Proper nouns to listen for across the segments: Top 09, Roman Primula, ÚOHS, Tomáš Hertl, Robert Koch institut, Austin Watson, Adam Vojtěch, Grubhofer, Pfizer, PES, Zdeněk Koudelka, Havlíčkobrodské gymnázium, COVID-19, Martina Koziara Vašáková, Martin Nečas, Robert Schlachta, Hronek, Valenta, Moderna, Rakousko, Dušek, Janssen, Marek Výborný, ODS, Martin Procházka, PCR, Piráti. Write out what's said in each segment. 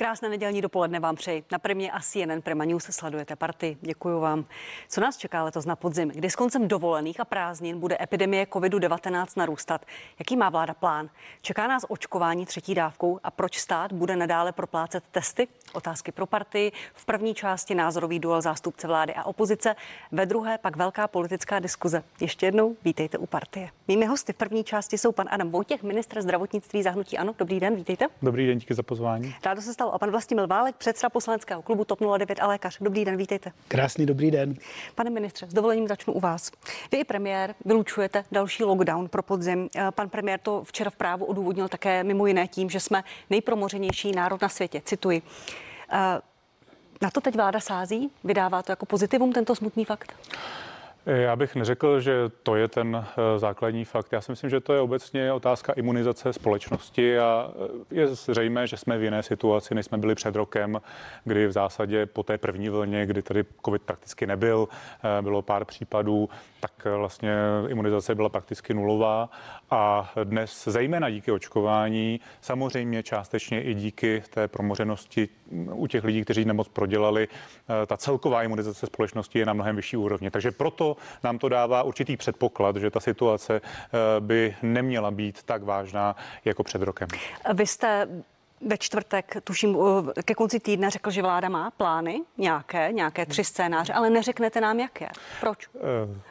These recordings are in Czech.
Krásné nedělní dopoledne vám přeji. Na Primě a CNN Prima News sledujete Partii. Děkuju vám. Co nás čeká letos na podzim, kdy s koncem dovolených a prázdnin bude epidemie COVID-19 narůstat? Jaký má vláda plán? Čeká nás očkování třetí dávkou a proč stát bude nadále proplácet testy? Otázky pro Partii. V první části názorový duel zástupce vlády a opozice, ve druhé pak velká politická diskuze. Ještě jednou vítejte u Partie. Mými hosty v první části jsou pan Adam Vojtěch, ministr zdravotnictví za hnutí ANO. Dobrý den, vítejte. Dobrý den, díky za pozvání. Rádo se stalo. A pan Vlastimil Válek, předseda poslaneckého klubu TOP 09 a lékař. Dobrý den, vítejte. Krásný dobrý den. Pane ministře, s dovolením začnu u vás. Vy i premiér vylučujete další lockdown pro podzim. Pan premiér to včera v Právu odůvodnil také mimo jiné tím, že jsme nejpromořenější národ na světě. Cituji. Na to teď vláda sází? Vydává to jako pozitivum tento smutný fakt? Já bych neřekl, že to je ten základní fakt. Já si myslím, že to je obecně otázka imunizace společnosti a je zřejmé, že jsme v jiné situaci, než jsme byli před rokem, kdy v zásadě po té první vlně, kdy tady covid prakticky nebyl, bylo pár případů, tak vlastně imunizace byla prakticky nulová a dnes zejména díky očkování, samozřejmě částečně i díky té promořenosti u těch lidí, kteří nemoc prodělali, ta celková imunizace společnosti je na mnohem vyšší úrovni. Takže proto nám to dává určitý předpoklad, že ta situace by neměla být tak vážná jako před rokem. Vy jste ve čtvrtek, tuším, ke konci týdne řekl, že vláda má plány nějaké 3 scénáře, ale neřeknete nám, jak je. Proč?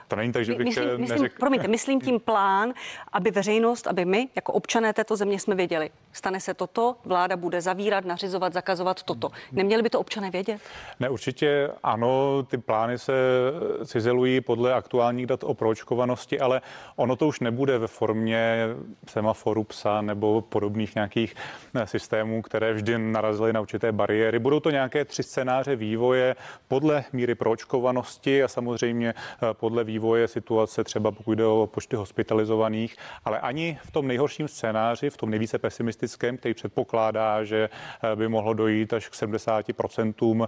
To není tak, že bych neřekl. Promiňte, myslím tím plán, aby veřejnost, aby my jako občané této země jsme věděli. Stane se toto, vláda bude zavírat, nařizovat, zakazovat toto. Neměli by to občané vědět? Ne, určitě ano, ty plány se cizelují podle aktuálních dat o proočkovanosti, ale ono to už nebude ve formě semaforu psa nebo podobných nějakých systémů, které vždy narazily na určité bariéry. Budou to nějaké 3 scénáře vývoje podle míry proočkovanosti a samozřejmě podle vývoje situace, třeba pokud jde o počty hospitalizovaných, ale ani v tom nejhorším scénáři, v tom nejvíce pesimistickém, který předpokládá, že by mohlo dojít až k 70%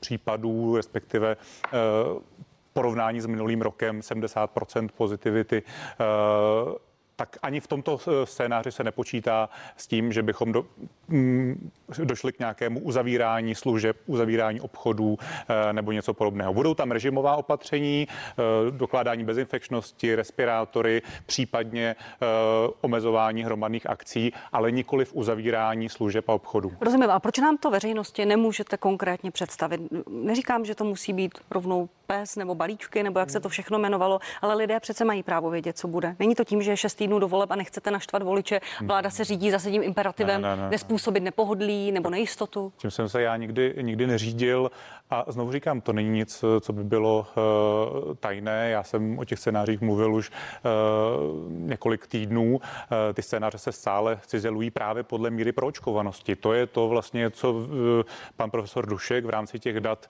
případů, respektive porovnání s minulým rokem 70% pozitivity, tak ani v tomto scénáři se nepočítá s tím, že bychom došli k nějakému uzavírání služeb, uzavírání obchodů nebo něco podobného. Budou tam režimová opatření, dokládání bezinfekčnosti, respirátory, případně omezování hromadných akcí, ale nikoli v uzavírání služeb a obchodů. Rozumím. A proč nám to veřejnosti nemůžete konkrétně představit? Neříkám, že to musí být rovnou PES nebo balíčky, nebo jak se to všechno jmenovalo, ale lidé přece mají právo vědět, co bude. Není to tím, že 6 týdnů do voleb a nechcete naštvat voliče. Vláda se řídí zase tím imperativem nespůsobit nepohodlí nebo nejistotu. Tím jsem se já nikdy neřídil a znovu říkám, to není nic, co by bylo tajné. Já jsem o těch scénářích mluvil už několik týdnů. Ty scénáře se stále cizelují právě podle míry proočkovanosti. To je to vlastně, co pan profesor Dušek v rámci těch dat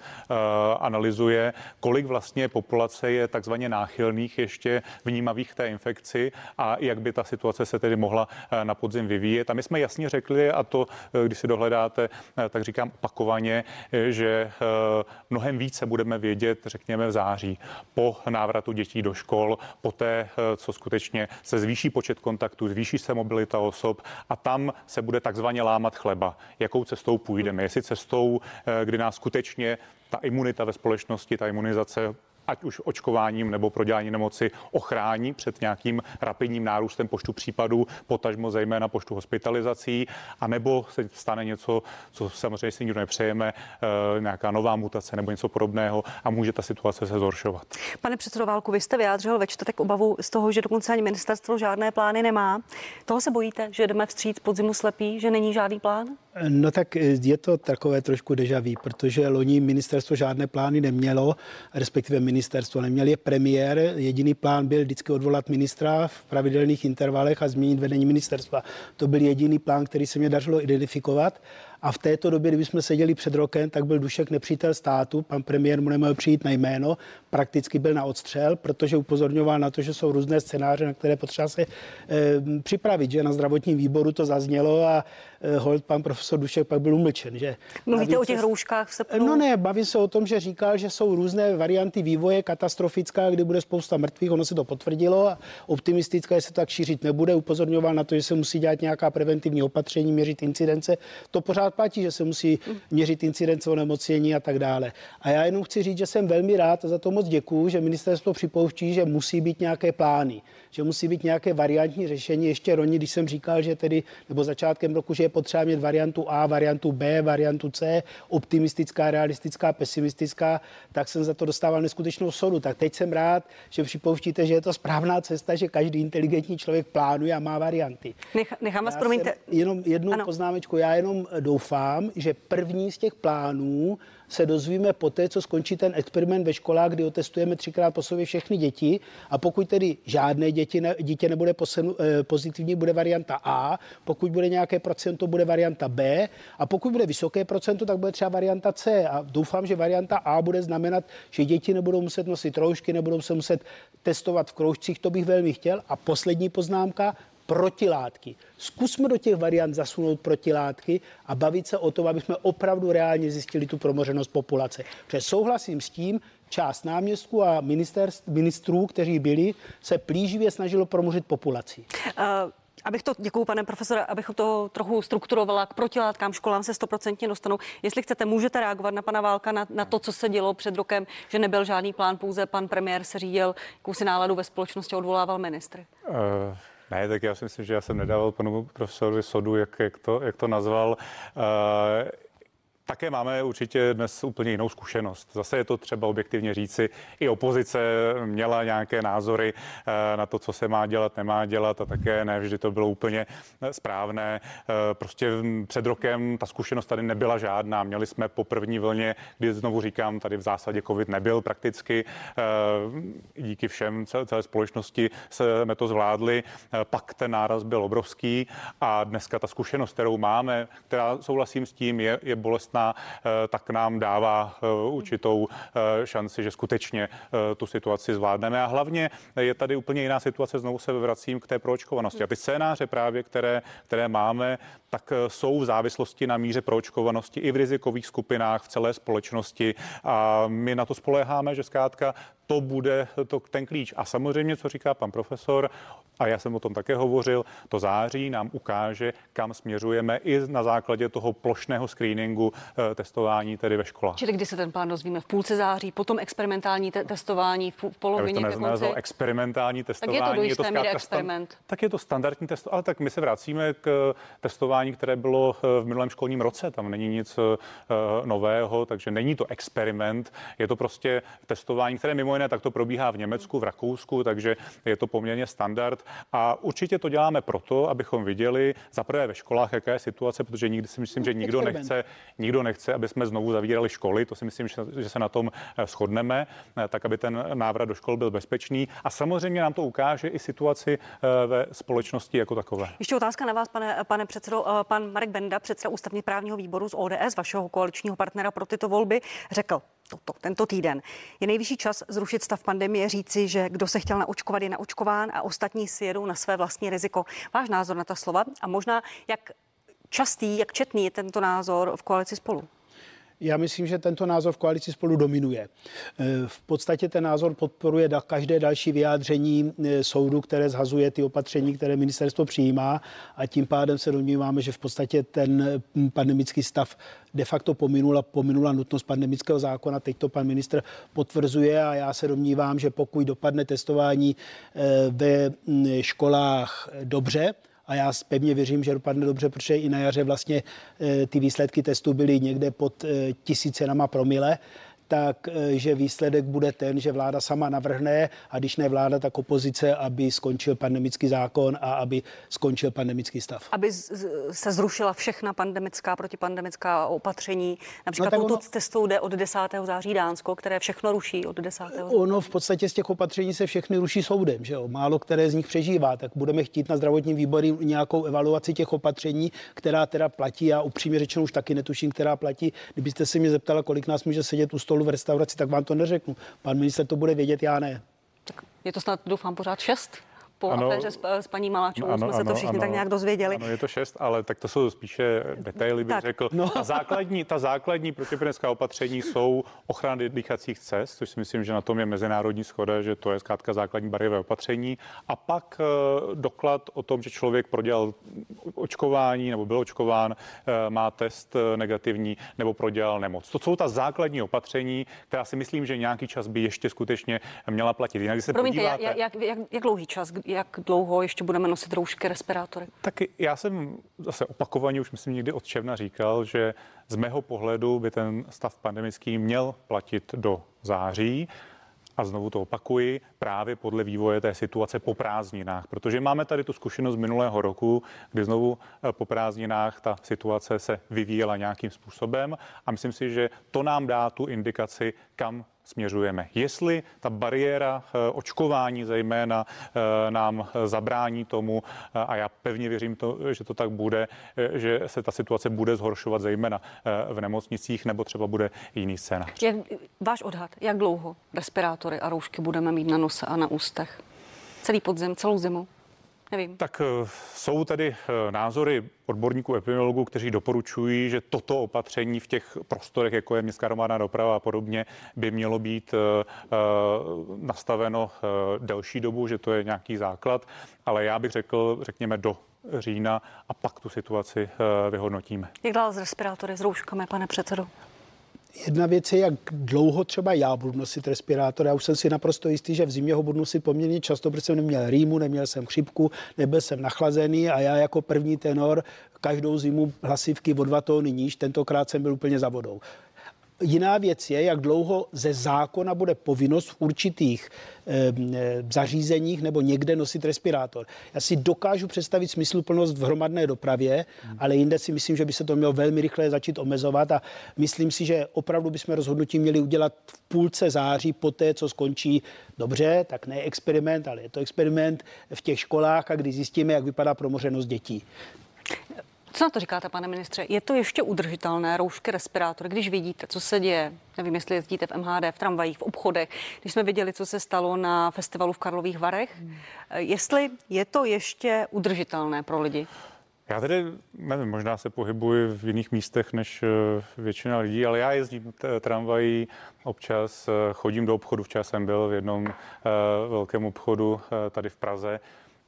analyzuje, kolik vlastně populace je takzvaně náchylných ještě vnímavých té infekci a jak by ta situace se tedy mohla na podzim vyvíjet. A my jsme jasně řekli, a to, když si dohledáte, tak říkám opakovaně, že mnohem více budeme vědět, řekněme v září, po návratu dětí do škol, po té, co skutečně se zvýší počet kontaktů, zvýší se mobilita osob a tam se bude takzvaně lámat chleba. Jakou cestou půjdeme? Jestli cestou, kdy nás skutečně ta imunita ve společnosti, ta imunizace, ať už očkováním nebo prodělání nemoci, ochrání před nějakým rapidním nárůstem počtu případů, potažmo zejména počtu hospitalizací, anebo se stane něco, co samozřejmě si nikdo nepřejeme, nějaká nová mutace nebo něco podobného a může ta situace se zhoršovat. Pane předsedo Válku, vy jste vyjádřil ve čtvrtek obavu z toho, že dokonce ani ministerstvo žádné plány nemá. Toho se bojíte, že jdeme vstříc podzimu slepí, že není žádný plán? No tak je to takové trošku déjà vu, protože loni ministerstvo žádné plány nemělo, respektive ministerstvo neměl je premiér. Jediný plán byl vždycky odvolat ministra v pravidelných intervalech a změnit vedení ministerstva. To byl jediný plán, který se mě dařilo identifikovat. A v této době, kdybychom seděli před rokem, tak byl Dušek nepřítel státu, pan premiér mu nemohl přijít na jméno, prakticky byl na odstřel, protože upozorňoval na to, že jsou různé scénáře, na které potřeba se připravit, že na zdravotním výboru to zaznělo a holt pan profesor Dušek pak byl umlčen, že. Mluvíte o těch rouškách v srpnu? No ne, bavím se o tom, že říkal, že jsou různé varianty vývoje, katastrofická, kdy bude spousta mrtvých, ono se to potvrdilo, a optimistická, že se tak šířit nebude, upozorňoval na to, že se musí dělat nějaká preventivní opatření, měřit incidence. To pořád pořád platí, že se musí měřit incidence onemocnění a tak dále. A já jenom chci říct, že jsem velmi rád a za to moc děkuju, že ministerstvo připouští, že musí být nějaké plány, že musí být nějaké variantní řešení. Ještě roni, když jsem říkal, že tedy, nebo začátkem roku, že je potřeba mít variantu A, variantu B, variantu C, optimistická, realistická, pesimistická, tak jsem za to dostával neskutečnou sodu. Tak teď jsem rád, že připouštíte, že je to správná cesta, že každý inteligentní člověk plánuje a má varianty. Nechám vás, promiňte. Jenom jednu poznámečku. Já jenom doufám, že první z těch plánů se dozvíme poté, co skončí ten experiment ve školách, kdy otestujeme 3krát po sobě všechny děti, a pokud tedy žádné dítě nebude pozitivní, bude varianta A, pokud bude nějaké procento, bude varianta B, a pokud bude vysoké procento, tak bude třeba varianta C, a doufám, že varianta A bude znamenat, že děti nebudou muset nosit roušky, nebudou se muset testovat v kroužcích, to bych velmi chtěl. A poslední poznámka, protilátky. Zkusme do těch variant zasunout protilátky a bavit se o tom, aby jsme opravdu reálně zjistili tu promořenost populace. Protože souhlasím s tím, část náměstků a ministrů, kteří byli, se plíživě snažilo promořit populaci. Abych to, děkuju pane profesore, abych to trochu strukturovala, k protilátkám školám se 100% dostanou. Jestli chcete, můžete reagovat na pana Válka, na to, co se dělo před rokem, že nebyl žádný plán, pouze pan premiér se řídil jakousi náladu ve společnosti, odvolával ministry. Ne, tak já si myslím, že já jsem nedával panu profesorovi sodu, jak to nazval. Také máme určitě dnes úplně jinou zkušenost. Zase je to třeba objektivně říci. I opozice měla nějaké názory na to, co se má dělat, nemá dělat, a také ne vždy to bylo úplně správné. Prostě před rokem ta zkušenost tady nebyla žádná. Měli jsme po první vlně, kdy znovu říkám, tady v zásadě covid nebyl prakticky. Díky všem, celé společnosti jsme to zvládli. Pak ten náraz byl obrovský a dneska ta zkušenost, kterou máme, která souhlasím s tím, je bolestná, tak nám dává určitou šanci, že skutečně tu situaci zvládneme. A hlavně je tady úplně jiná situace, znovu se vracím k té proočkovanosti. A ty scénáře právě, které máme, tak jsou v závislosti na míře proočkovanosti i v rizikových skupinách v celé společnosti. A my na to spoléháme, že zkrátka to bude ten klíč. A samozřejmě, co říká pan profesor, a já jsem o tom také hovořil, to září nám ukáže, kam směřujeme i na základě toho plošného screeningu testování tedy ve školách. Čili kdy se ten plán dozvíme? V půlce září, potom experimentální testování v polovině. Já bych to neznal, experimentální testování. Tak je to do jisté míry experiment. Tak je to standardní testování, ale tak my se vracíme k testování, které bylo v minulém školním roce. Tam není nic nového, takže není to experiment. Je to prostě testování, které mimo jiné tak to probíhá v Německu, v Rakousku, takže je to poměrně standard. A určitě to děláme proto, abychom viděli za prvé ve školách, jaká je situace, protože nikdy si myslím, že nikdo nechce, aby jsme znovu zavírali školy. To si myslím, že se na tom shodneme, tak aby ten návrat do škol byl bezpečný. A samozřejmě nám to ukáže i situaci ve společnosti jako takové. Ještě otázka na vás, pane předsedo. Pan Marek Benda, předseda ústavně-právního výboru z ODS, vašeho koaličního partnera pro tyto volby, řekl tento týden: je nejvyšší čas zrušit stav pandemie, říci, že kdo se chtěl naočkovat, je naočkován a ostatní si jedou na své vlastní riziko. Váš názor na ta slova a možná jak četný je tento názor v koalici Spolu? Já myslím, že tento názor v koalici Spolu dominuje. V podstatě ten názor podporuje každé další vyjádření soudu, které zhazuje ty opatření, které ministerstvo přijímá, a tím pádem se domníváme, že v podstatě ten pandemický stav de facto pominula nutnost pandemického zákona. Teď to pan ministr potvrzuje a já se domnívám, že pokud dopadne testování ve školách dobře, a já pevně věřím, že dopadne dobře, protože i na jaře vlastně ty výsledky testů byly někde pod 0,001 promile, takže výsledek bude ten, že vláda sama navrhne, a když ne vláda, tak opozice, aby skončil pandemický zákon a aby skončil pandemický stav. Aby se zrušila všechna pandemická, protipandemická opatření. Například touto cestou jde od 10. září Dánsko, které všechno ruší od 10. září. Ono v podstatě z těch opatření se všechny ruší soudem, že jo? Málo které z nich přežívá, tak budeme chtít na zdravotním výboru nějakou evaluaci těch opatření, která teda platí. Já upřímně řečeno už taky netuším, která platí. Kdybyste se mě zeptala, kolik nás může sedět u stolu v restauraci, tak vám to neřeknu. Pan minister to bude vědět, já ne. Tak je to snad, doufám, pořád 6? Po aféře s paní Maláčovou jsme se to všichni tak nějak dozvěděli. Ano, je to 6, ale tak to jsou spíše detaily, bych řekl. No. Ta základní protipandemická opatření jsou ochrana dýchacích cest, což si myslím, že na tom je mezinárodní shoda, že to je zkrátka základní barierové opatření. A pak doklad o tom, že člověk prodělal očkování nebo byl očkován, má test negativní nebo prodělal nemoc. To jsou ta základní opatření, která si myslím, že nějaký čas by ještě skutečně měla platit. Jinak, když se podíváte... jak dlouhý čas, jak dlouho ještě budeme nosit roušky, respirátory? Tak já jsem zase opakovaně, už myslím někdy od června říkal, že z mého pohledu by ten stav pandemický měl platit do září. A znovu to opakuji, právě podle vývoje té situace po prázdninách, protože máme tady tu zkušenost z minulého roku, kdy znovu po prázdninách ta situace se vyvíjela nějakým způsobem a myslím si, že to nám dá tu indikaci, kam směřujeme. Jestli ta bariéra očkování zejména nám zabrání tomu, a já pevně věřím, že to tak bude, že se ta situace bude zhoršovat zejména v nemocnicích, nebo třeba bude jiný scénář. Váš odhad, jak dlouho respirátory a roušky budeme mít na nose a na ústech? Celý podzim, celou zimu? Nevím. Tak jsou tady názory odborníků epidemiologů, kteří doporučují, že toto opatření v těch prostorech, jako je městská hromadná doprava a podobně, by mělo být nastaveno delší dobu, že to je nějaký základ, ale já bych řekl, řekněme do října a pak tu situaci vyhodnotíme. Jak dál s respirátory, s rouškami, pane předsedo? Jedna věc je, jak dlouho třeba já budu nosit respirátor. Já už jsem si naprosto jistý, že v zimě ho budu nosit poměrně často, protože jsem neměl rýmu, neměl jsem chřipku, nebyl jsem nachlazený a já jako první tenor každou zimu hlasivky o 2 tóny níž, tentokrát jsem byl úplně za vodou. Jiná věc je, jak dlouho ze zákona bude povinnost v určitých zařízeních nebo někde nosit respirátor. Já si dokážu představit smysluplnost v hromadné dopravě, ale jinde si myslím, že by se to mělo velmi rychle začít omezovat a myslím si, že opravdu bychom rozhodnutí měli udělat v půlce září po té, co skončí dobře, tak ne experiment, ale je to experiment v těch školách a kdy zjistíme, jak vypadá promořenost dětí. Co na to říkáte, pane ministře? Je to ještě udržitelné, roušky, respirátory, když vidíte, co se děje? Nevím, jestli jezdíte v MHD, v tramvajích, v obchodech, když jsme viděli, co se stalo na festivalu v Karlových Varech. Jestli je to ještě udržitelné pro lidi? Já tedy nevím, možná se pohybuji v jiných místech než většina lidí, ale já jezdím tramvají občas, chodím do obchodu, včera jsem byl v jednom velkém obchodu tady v Praze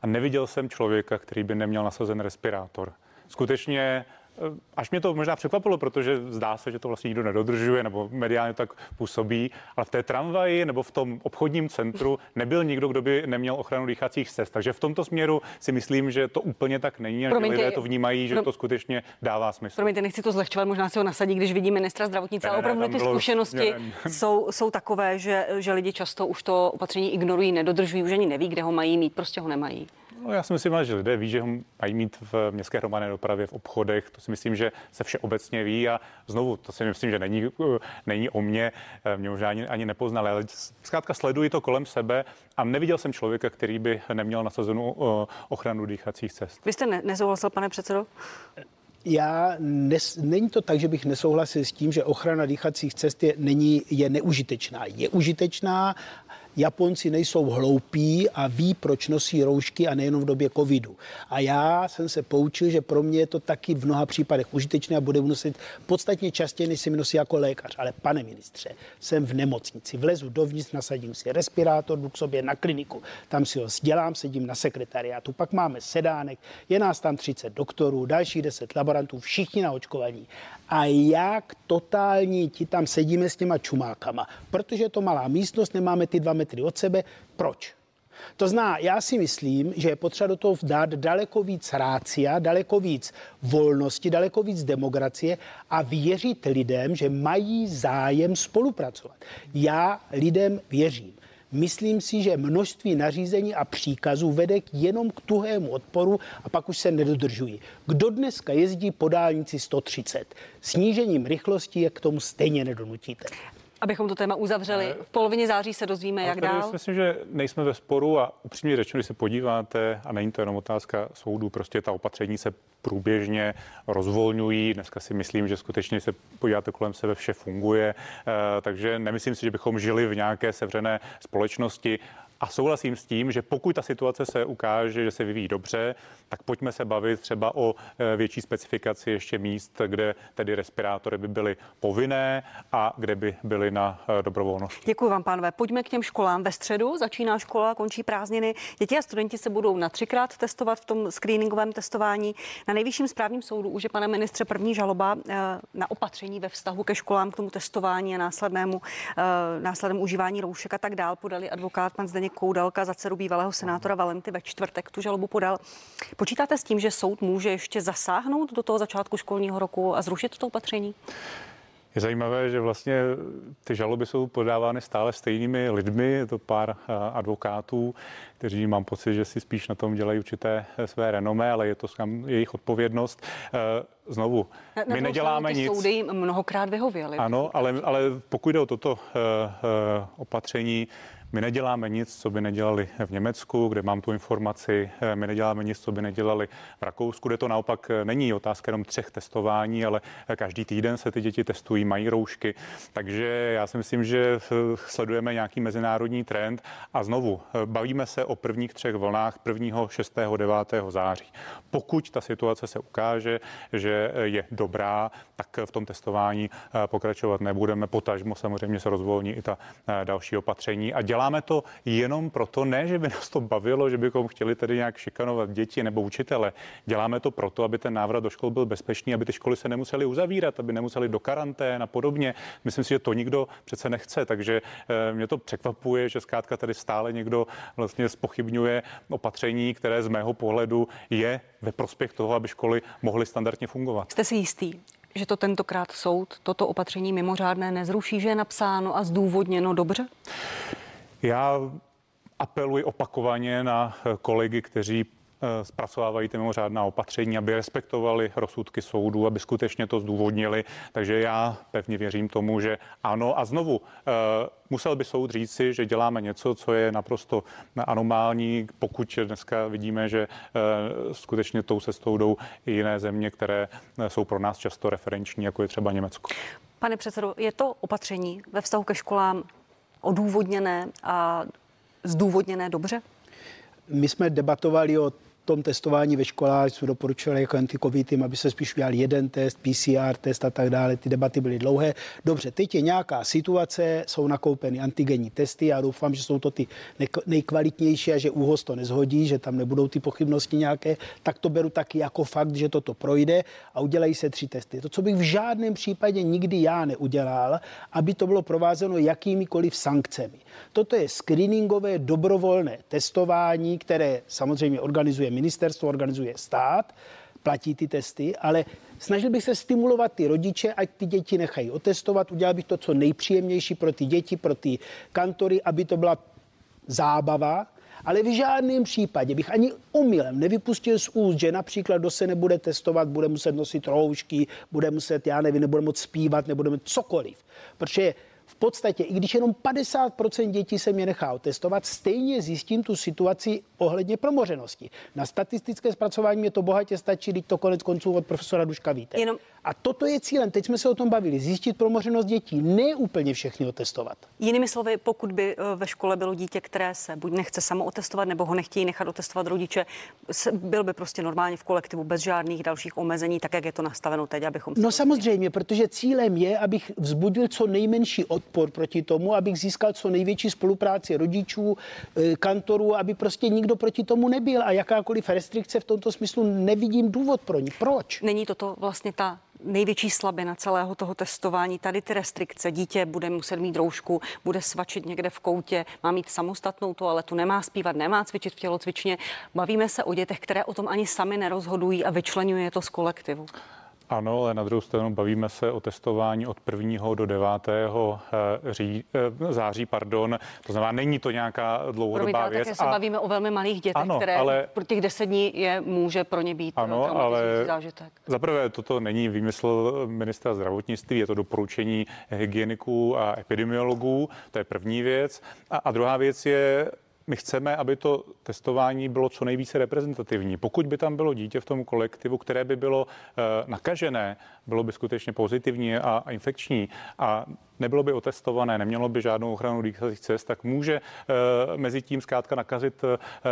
a neviděl jsem člověka, který by neměl nasazen respirátor. Skutečně, až mě to možná překvapilo, protože zdá se, že to vlastně nikdo nedodržuje nebo mediálně tak působí, ale v té tramvaji nebo v tom obchodním centru nebyl nikdo, kdo by neměl ochranu dýchacích cest. Takže v tomto směru si myslím, že to úplně tak není a lidé to vnímají, že to skutečně dává smysl. Promiňte, nechci to zlehčovat, možná si ho nasadí, když vidí ministra zdravotnictví, ale opravdu ty zkušenosti jsou takové, že lidi často už to opatření ignorují, nedodržují, už ani neví, kde ho mají mít, prostě ho nemají. No, já si myslím, že lidé ví, že ho mají mít v městské hromadné dopravě, v obchodech. To si myslím, že se všeobecně ví a znovu, to si myslím, že není o mě. Mě možná ani nepoznali, ale zkrátka sleduji to kolem sebe a neviděl jsem člověka, který by neměl nasazenou ochranu dýchacích cest. Vy jste nesouhlasil, pane předsedo? Není to tak, že bych nesouhlasil s tím, že ochrana dýchacích cest je neužitečná. Je užitečná. Japonci nejsou hloupí a ví, proč nosí roušky a nejenom v době covidu. A já jsem se poučil, že pro mě je to taky v mnoha případech užitečné a budu nosit podstatně častěji, než si nosí jako lékař. Ale pane ministře, jsem v nemocnici, vlezu dovnitř, nasadím si respirátor, jdu k sobě na kliniku, tam si ho sdělám, sedím na sekretariátu, pak máme sedánek, je nás tam 30 doktorů, další 10 laborantů, všichni na očkovaní. A jak totální ti tam sedíme s těma čumákama, protože je to malá místnost, nemáme ty 2 metry od sebe. Proč? To znamená, já si myslím, že je potřeba do toho dát daleko víc rácia, daleko víc volnosti, daleko víc demokracie a věřit lidem, že mají zájem spolupracovat. Já lidem věřím. Myslím si, že množství nařízení a příkazů vede jenom k tuhému odporu a pak už se nedodržují. Kdo dneska jezdí po dálnici 130? Snížením rychlosti je k tomu stejně nedonutíte. Abychom to téma uzavřeli, v polovině září se dozvíme, jak dál. Já si myslím, že nejsme ve sporu a upřímně řečeno, když se podíváte, a není to jenom otázka soudu, prostě ta opatření se průběžně rozvolňují. Dneska si myslím, že skutečně se podíváte kolem sebe, vše funguje, takže nemyslím si, že bychom žili v nějaké sevřené společnosti. A souhlasím s tím, že pokud ta situace se ukáže, že se vyvíjí dobře, tak pojďme se bavit třeba o větší specifikaci ještě míst, kde tedy respirátory by byly povinné a kde by byly na dobrovolnost. Děkuji vám, pánové. Pojďme k těm školám. Ve středu začíná škola, končí prázdniny. Děti a studenti se budou na 3krát testovat v tom screeningovém testování. Na Nejvyšším správním soudu už je, pane ministře, první žaloba na opatření ve vztahu ke školám, k tomu testování a následnému užívání roušek a tak dál. Podali advokát pan Zdeněk Koudelka za dceru bývalého senátora Valenty, ve čtvrtek tu žalobu podal. Počítáte s tím, že soud může ještě zasáhnout do toho začátku školního roku a zrušit to opatření? Je zajímavé, že vlastně ty žaloby jsou podávány stále stejnými lidmi, je to pár advokátů, kteří mám pocit, že si spíš na tom dělají určité své renomé, ale je to jejich odpovědnost. Znovu, my neděláme nic. Soudy jim mnohokrát vyhověly. Ano, ale pokud jde o toto opatření, my neděláme nic, co by nedělali v Německu, kde mám tu informaci. My neděláme nic, co by nedělali v Rakousku, kde to naopak není otázka jenom 3 testování, ale každý týden se ty děti testují, mají roušky. Takže já si myslím, že sledujeme nějaký mezinárodní trend a znovu bavíme se o prvních 3 vlnách 1., 6., 9. září. Pokud ta situace se ukáže, že je dobrá, tak v tom testování pokračovat nebudeme. Potažmo samozřejmě se rozvolní i ta další opatření a děláme to jenom proto, ne, že by nás to bavilo, že bychom chtěli tedy nějak šikanovat děti nebo učitele. Děláme to proto, aby ten návrat do škol byl bezpečný, aby ty školy se nemusely uzavírat, aby nemusely do karantén a podobně. Myslím si, že to nikdo přece nechce, takže mě to překvapuje, že zkrátka tady stále někdo vlastně zpochybňuje opatření, které z mého pohledu je ve prospěch toho, aby školy mohly standardně fungovat. Jste si jistý, že to tentokrát soud toto opatření mimořádné nezruší, že je napsáno a zdůvodněno dobře? Já apeluji opakovaně na kolegy, kteří zpracovávají ty mimořádná opatření, aby respektovali rozsudky soudů, aby skutečně to zdůvodnili. Takže já pevně věřím tomu, že ano. A znovu, musel by soud říci, že děláme něco, co je naprosto anomální, pokud dneska vidíme, že skutečně tou cestou jdou i jiné země, které jsou pro nás často referenční, jako je třeba Německo. Pane předsedo, je to opatření ve vztahu ke školám odůvodněné a zdůvodněné dobře? My jsme debatovali o tom testování ve školách, jsme doporučovali jako anti-covid tým, aby se spíš udělal jeden test, PCR test a tak dále. Ty debaty byly dlouhé. Dobře, teď je nějaká situace, jsou nakoupeny antigenní testy. Já doufám, že jsou to ty nejkvalitnější a že ÚOHS to nezhodí, že tam nebudou ty pochybnosti nějaké. Tak to beru taky jako fakt, že toto projde a udělají se 3 testy. To, co bych v žádném případě nikdy já neudělal, aby to bylo provázeno jakýmikoliv sankcemi. Toto je screeningové dobrovolné testování, které samozřejmě organizuje ministerstvo, organizuje stát, platí ty testy, ale snažil bych se stimulovat ty rodiče, ať ty děti nechají otestovat, udělal bych to co nejpříjemnější pro ty děti, pro ty kantory, aby to byla zábava, ale v žádném případě bych ani omylem nevypustil z úst, že například kdo se nebude testovat, bude muset nosit roušky, bude muset, já nevím, nebude moct zpívat, nebude moct cokoliv, protože v podstatě, i když jenom 50% dětí se mě nechá otestovat, stejně zjistím tu situaci ohledně promořenosti. Na statistické zpracování mě to bohatě stačí, když to konec konců od profesora Duška víte. Jenom... A toto je cílem, teď jsme se o tom bavili, zjistit promořenost dětí, ne úplně všechny otestovat. Jinými slovy, pokud by ve škole bylo dítě, které se buď nechce samo otestovat, nebo ho nechtějí nechat otestovat rodiče, byl by prostě normálně v kolektivu bez žádných dalších omezení, tak jak je to nastaveno teď, abychom... No samozřejmě, protože cílem je, abych vzbudil co nejmenší odpor proti tomu, abych získal co největší spolupráci rodičů, kantorů, aby prostě nikdo proti tomu nebyl a jakákoliv restrikce v tomto smyslu nevidím důvod pro ní. Proč? Není toto vlastně ta největší slabina celého toho testování? Tady ty restrikce, dítě bude muset mít roušku, bude svačit někde v koutě, má mít samostatnou toaletu, nemá zpívat, nemá cvičit v tělocvičně. Bavíme se o dětech, které o tom ani sami nerozhodují a vyčleňuje to z kolektivu. Ano, ale na druhou stranu bavíme se o testování od 1. do 9. září, pardon. To znamená, není to nějaká dlouhodobá věc. Také se bavíme o velmi malých dětech, ano, které pro těch 10 dní může pro ně být traumatizující zážitek. Zaprvé toto není výmysl ministra zdravotnictví, je to doporučení hygieniků a epidemiologů, to je první věc. A druhá věc je, my chceme, aby to testování bylo co nejvíce reprezentativní. Pokud by tam bylo dítě v tom kolektivu, které by bylo nakažené, bylo by skutečně pozitivní a infekční a nebylo by otestované, nemělo by žádnou ochranu dýchacích cest, tak může mezi tím zkrátka nakazit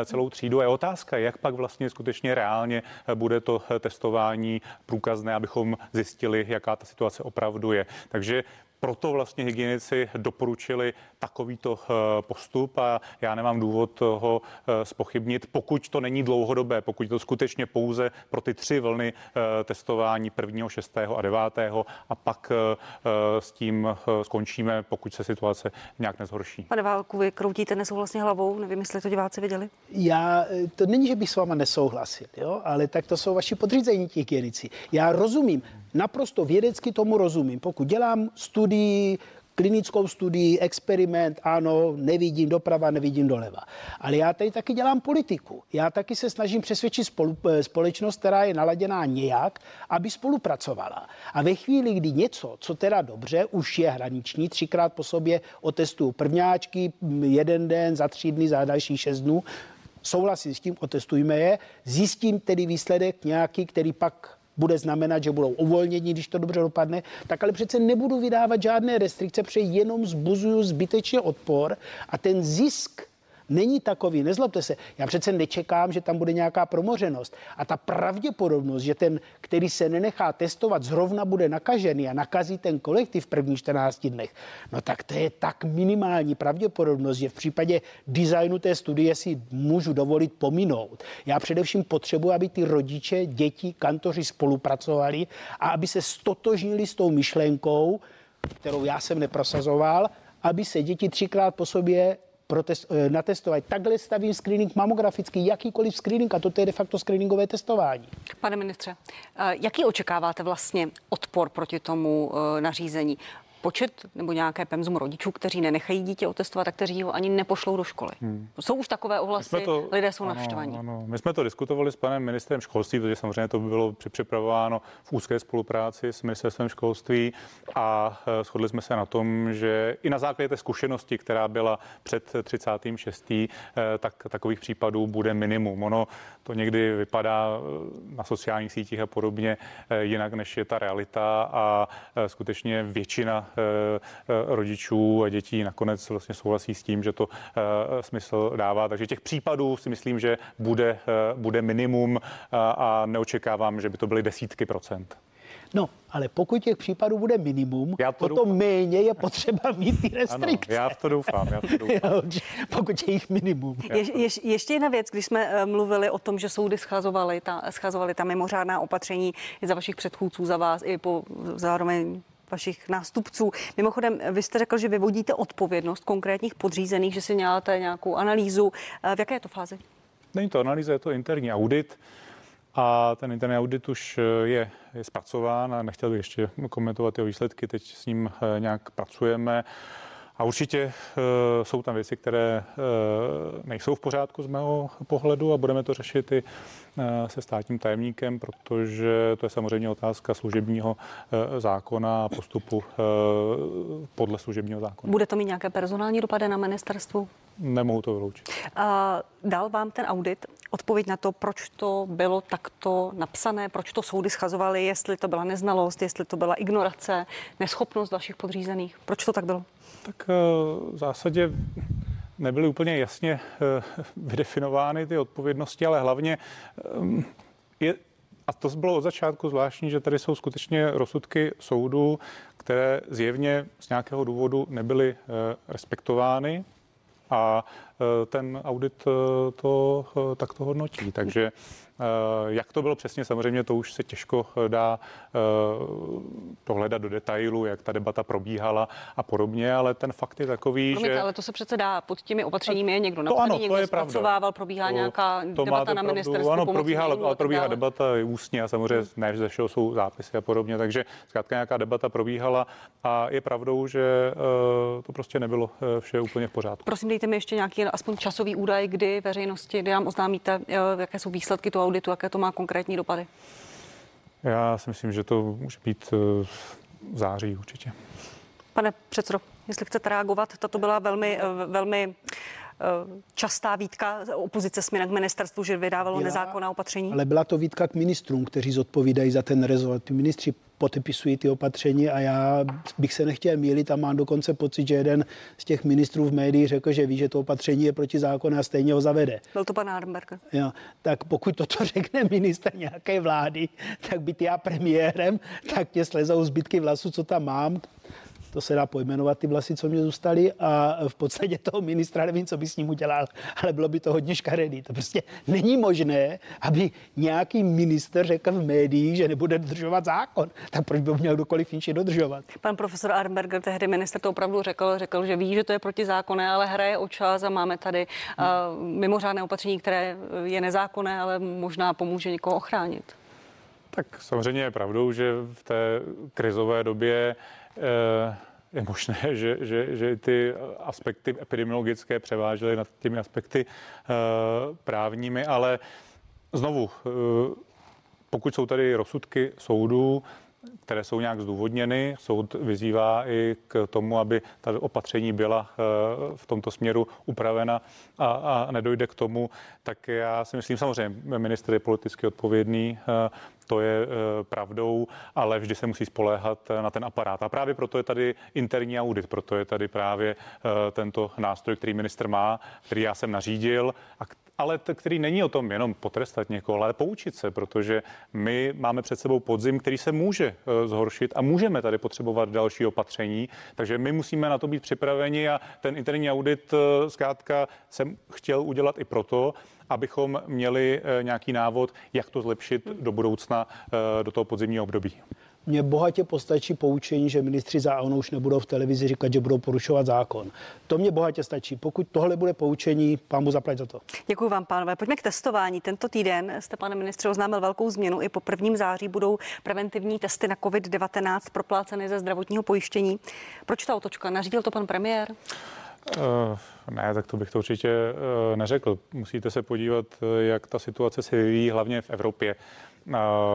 celou třídu. Je otázka, jak pak vlastně skutečně reálně bude to testování průkazné, abychom zjistili, jaká ta situace opravdu je. Takže proto vlastně hygienici doporučili takovýto postup a já nemám důvod ho zpochybnit, pokud to není dlouhodobé, pokud to skutečně pouze pro ty tři vlny testování 1., 6. a 9. a pak s tím skončíme, pokud se situace nějak nezhorší. Pane Válku, vy kroutíte nesouhlasně hlavou, nevím, jestli to diváci viděli. To není, že bych s váma nesouhlasil, jo? Ale tak to jsou vaši podřízení ti hygienici. Já rozumím, naprosto vědecky tomu rozumím, pokud dělám studii, klinickou studii, experiment, ano, nevidím doprava, nevidím doleva. Ale já tady taky dělám politiku. Já taky se snažím přesvědčit společnost, která je naladěná nějak, aby spolupracovala. A ve chvíli, kdy něco, co teda dobře, už je hraniční, 3krát po sobě otestuju prvňáčky, 1 den, za 3 dny, za další 6 dnů, souhlasím s tím, otestujme je, zjistím tedy výsledek nějaký, který pak bude znamenat, že budou uvolněni, když to dobře dopadne, tak ale přece nebudu vydávat žádné restrikce, protože jenom zbuzuju zbytečně odpor a ten zisk není takový, nezlobte se. Já přece nečekám, že tam bude nějaká promořenost. A ta pravděpodobnost, že ten, který se nenechá testovat, zrovna bude nakažený a nakazí ten kolektiv v prvních 14 dnech, no tak to je tak minimální pravděpodobnost, že v případě designu té studie si můžu dovolit pominout. Já především potřebuji, aby ty rodiče, děti, kantoři spolupracovali a aby se stotožnili s tou myšlenkou, kterou já jsem neprosazoval, aby se děti 3krát po sobě natestovat. Takhle stavím screening mamografický, jakýkoliv screening, a to je de facto screeningové testování. Pane ministře, jaký očekáváte vlastně odpor proti tomu nařízení? Počet nebo nějaké penzum rodičů, kteří nenechají dítě otestovat a kteří ho ani nepošlou do školy. Jsou už takové ohlasy, lidé jsou naštvaní. My jsme to diskutovali s panem ministrem školství, protože samozřejmě to by bylo připravováno v úzké spolupráci s ministerstvem školství a shodli jsme se na tom, že i na základě té zkušenosti, která byla před 36. tak takových případů bude minimum. Ono to někdy vypadá na sociálních sítích a podobně jinak, než je ta realita a skutečně většina rodičů a dětí nakonec vlastně souhlasí s tím, že to smysl dává. Takže těch případů si myslím, že bude minimum a neočekávám, že by to byly desítky procent. No, ale pokud těch případů bude minimum, potom méně je potřeba mít ty restrikce. Ano, já v to doufám. Pokud je jich minimum. Ještě jedna věc, když jsme mluvili o tom, že soudy schazovaly ta mimořádná opatření za vašich předchůdců, za vás i po zároveň vašich nástupců. Mimochodem, vy jste řekl, že vyvodíte odpovědnost konkrétních podřízených, že si děláte nějakou analýzu. V jaké je to fázi? Není to analýza, je to interní audit. A ten interní audit už je zpracován a nechtěl bych ještě komentovat jeho výsledky. Teď s ním nějak pracujeme. A určitě jsou tam věci, které nejsou v pořádku z mého pohledu a budeme to řešit i se státním tajemníkem, protože to je samozřejmě otázka služebního zákona a postupu podle služebního zákona. Bude to mít nějaké personální dopady na ministerstvu? Nemohu to vyloučit. Dal vám ten audit odpověď na to, proč to bylo takto napsané, proč to soudy schazovaly, jestli to byla neznalost, jestli to byla ignorace, neschopnost vašich podřízených. Proč to tak bylo? Tak v zásadě nebyly úplně jasně vydefinovány ty odpovědnosti, ale hlavně a to bylo od začátku zvláštní, že tady jsou skutečně rozsudky soudů, které zjevně z nějakého důvodu nebyly respektovány. A ten audit to takto hodnotí. Takže jak to bylo přesně, samozřejmě to už se těžko dá dohledat do detailu, jak ta debata probíhala a podobně, ale ten fakt je takový, že... Ale to se přece dá, pod těmi opatřeními je někdo napsaný, někdo zpracoval, probíhá nějaká debata na ministerstvu. Ano, probíhá debata ústně a samozřejmě ne, ze všeho jsou zápisy a podobně, takže zkrátka nějaká debata probíhala a je pravdou, že to prostě nebylo vše úplně v pořádku. Prosím, dejte mi ještě nějaký aspoň časový údaj, kdy veřejnosti, kdy nám oznámíte, jaké jsou výsledky toho auditu, jaké to má konkrétní dopady? Já si myslím, že to může být v září určitě. Pane předsedo, jestli chcete reagovat, tato byla velmi častá výtka opozice směrem k ministerstvu, že vydávalo nezákonná opatření? Ale byla to výtka k ministrům, kteří zodpovídají za ten rezort. Ty ministři podepisují ty opatření a já bych se nechtěl mýlit a mám dokonce pocit, že jeden z těch ministrů v médiích řekl, že ví, že to opatření je proti zákonu a stejně ho zavede. Byl to pan Arnberger. Jo, tak pokud toto řekne ministr nějaké vlády, tak být já premiérem, tak mě slezou zbytky vlasů, co tam mám. To se dá pojmenovat ty vlasy, co mě zůstaly, a v podstatě toho ministra nevím, co by s ním udělal, ale bylo by to hodně škaredý. To prostě není možné, aby nějaký minister řekl v médiích, že nebude dodržovat zákon. Tak proč by měl kdokoliv jinší dodržovat? Pan profesor Arnberger, tehdy minister, to opravdu řekl, že ví, že to je protizákonné, ale hraje o čas a máme tady mimořádné opatření, které je nezákonné, ale možná pomůže někoho ochránit. Tak samozřejmě je pravdou, že v té krizové době je možné, že ty aspekty epidemiologické převážely nad těmi aspekty právními, ale znovu, pokud jsou tady rozsudky soudů, které jsou nějak zdůvodněny, soud vyzývá i k tomu, aby ta opatření byla v tomto směru upravena a nedojde k tomu, tak já si myslím, samozřejmě ministr je politicky odpovědný, to je pravdou, ale vždy se musí spoléhat na ten aparát. A právě proto je tady interní audit, proto je tady právě tento nástroj, který ministr má, který já jsem nařídil, ale který není o tom jenom potrestat někoho, ale poučit se, protože my máme před sebou podzim, který se může zhoršit a můžeme tady potřebovat další opatření, takže my musíme na to být připraveni a ten interní audit zkrátka jsem chtěl udělat i proto, abychom měli nějaký návod, jak to zlepšit do budoucna, do toho podzimního období. Mně bohatě postačí poučení, že ministři za ANO už nebudou v televizi říkat, že budou porušovat zákon. To mě bohatě stačí. Pokud tohle bude poučení, pánbůh zaplať za to. Děkuji vám, pánové. Pojďme k testování. Tento týden jste, pane ministře, oznámil velkou změnu. I po 1. září budou preventivní testy na COVID-19 propláceny ze zdravotního pojištění. Proč ta otočka? Nařídil to pan premiér? Ne, tak to bych to určitě neřekl. Musíte se podívat, jak ta situace se vyvíjí, hlavně v Evropě.